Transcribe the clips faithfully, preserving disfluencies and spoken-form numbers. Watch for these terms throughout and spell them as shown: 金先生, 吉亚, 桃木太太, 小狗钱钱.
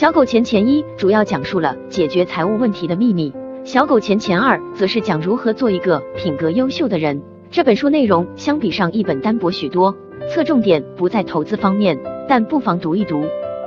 小狗钱钱一主要讲述了解决财务问题的秘密，小狗钱钱二则是讲如何做一个品格优秀的人。这本书内容相比上一本单薄许多，侧重点不在投资方面，但不妨读一读。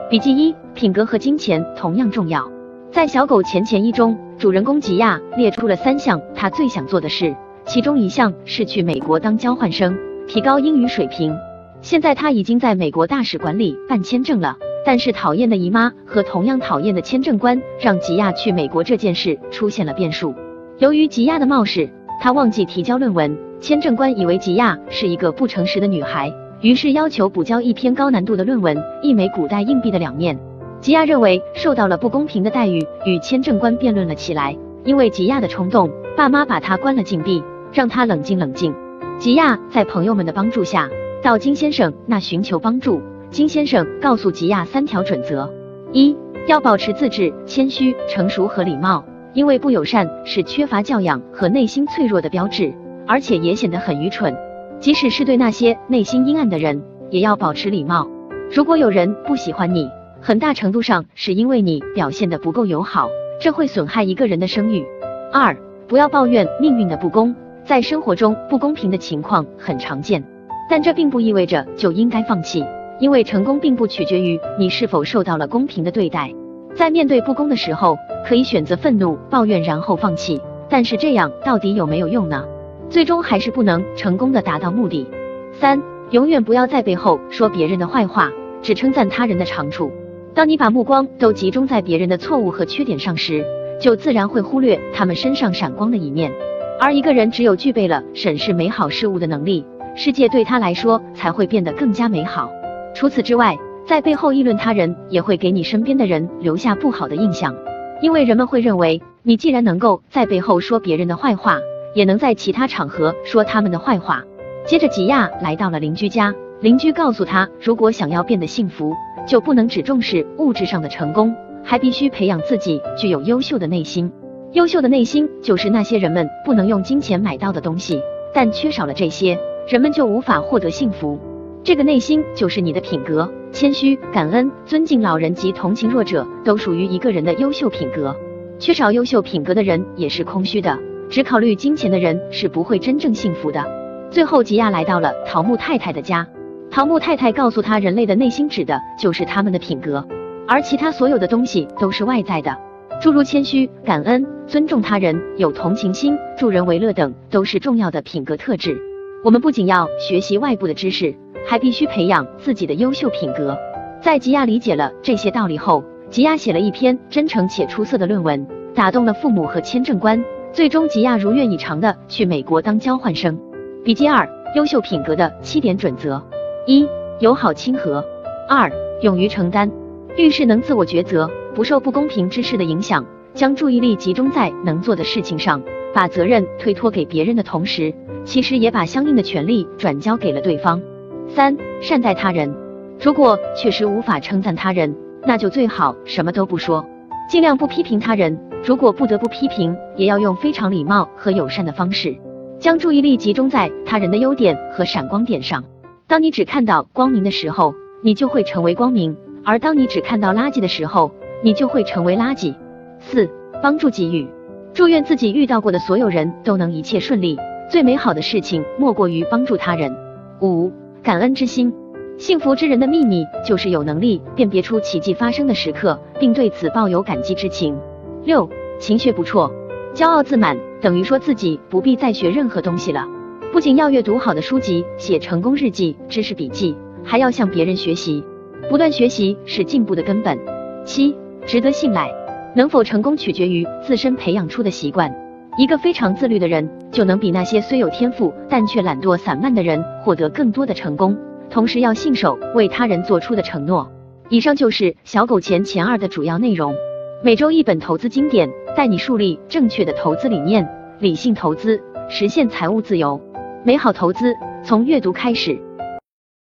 笔记一：品格和金钱同样重要。在小狗钱钱一中，主人公吉亚列出了三项他最想做的事，其中一项是去美国当交换生，提高英语水平。现在他已经在美国大使馆里办签证了，但是讨厌的姨妈和同样讨厌的签证官让吉亚去美国这件事出现了变数。由于吉亚的冒失，他忘记提交论文，签证官以为吉亚是一个不诚实的女孩，于是要求补交一篇高难度的论文，一枚古代硬币的两面。吉亚认为受到了不公平的待遇，与签证官辩论了起来。因为吉亚的冲动，爸妈把他关了禁闭，让他冷静冷静。吉亚在朋友们的帮助下到金先生那寻求帮助。金先生告诉吉亚三条准则：一、要保持自制、谦虚、成熟和礼貌，因为不友善是缺乏教养和内心脆弱的标志，而且也显得很愚蠢。即使是对那些内心阴暗的人，也要保持礼貌。如果有人不喜欢你，很大程度上是因为你表现得不够友好，这会损害一个人的声誉。二、不要抱怨命运的不公，在生活中不公平的情况很常见，但这并不意味着就应该放弃，因为成功并不取决于你是否受到了公平的对待。在面对不公的时候，可以选择愤怒、抱怨然后放弃，但是这样到底有没有用呢？最终还是不能成功的达到目的。三、永远不要在背后说别人的坏话，只称赞他人的长处。当你把目光都集中在别人的错误和缺点上时，就自然会忽略他们身上闪光的一面。而一个人只有具备了审视美好事物的能力，世界对他来说才会变得更加美好。除此之外，在背后议论他人也会给你身边的人留下不好的印象，因为人们会认为你既然能够在背后说别人的坏话，也能在其他场合说他们的坏话。接着吉亚来到了邻居家，邻居告诉他，如果想要变得幸福，就不能只重视物质上的成功，还必须培养自己具有优秀的内心。优秀的内心就是那些人们不能用金钱买到的东西，但缺少了这些，人们就无法获得幸福。这个内心就是你的品格，谦虚、感恩、尊敬老人及同情弱者都属于一个人的优秀品格。缺少优秀品格的人也是空虚的，只考虑金钱的人是不会真正幸福的。最后吉亚来到了桃木太太的家，桃木太太告诉他，人类的内心指的就是他们的品格，而其他所有的东西都是外在的，诸如谦虚、感恩、尊重他人、有同情心、助人为乐等都是重要的品格特质。我们不仅要学习外部的知识，还必须培养自己的优秀品格。在吉亚理解了这些道理后，吉亚写了一篇真诚且出色的论文，打动了父母和签证官。最终吉亚如愿以偿地去美国当交换生。笔记二：优秀品格的七点准则。一、友好亲和。二、勇于承担。遇事能自我抉择，不受不公平之事的影响，将注意力集中在能做的事情上，把责任推脱给别人的同时，其实也把相应的权利转交给了对方。三、善待他人。如果确实无法称赞他人，那就最好什么都不说，尽量不批评他人。如果不得不批评，也要用非常礼貌和友善的方式，将注意力集中在他人的优点和闪光点上。当你只看到光明的时候，你就会成为光明，而当你只看到垃圾的时候，你就会成为垃圾。四、帮助给予。祝愿自己遇到过的所有人都能一切顺利，最美好的事情莫过于帮助他人。五、感恩之心。幸福之人的秘密就是有能力辨别出奇迹发生的时刻，并对此抱有感激之情。六、勤学不辍。骄傲自满等于说自己不必再学任何东西了，不仅要阅读好的书籍，写成功日记、知识笔记，还要向别人学习。不断学习是进步的根本。七、值得信赖。能否成功取决于自身培养出的习惯，一个非常自律的人就能比那些虽有天赋但却懒惰散漫的人获得更多的成功，同时要信守为他人做出的承诺。以上就是小狗钱钱二的主要内容。每周一本投资经典，带你树立正确的投资理念，理性投资，实现财务自由。美好投资从阅读开始。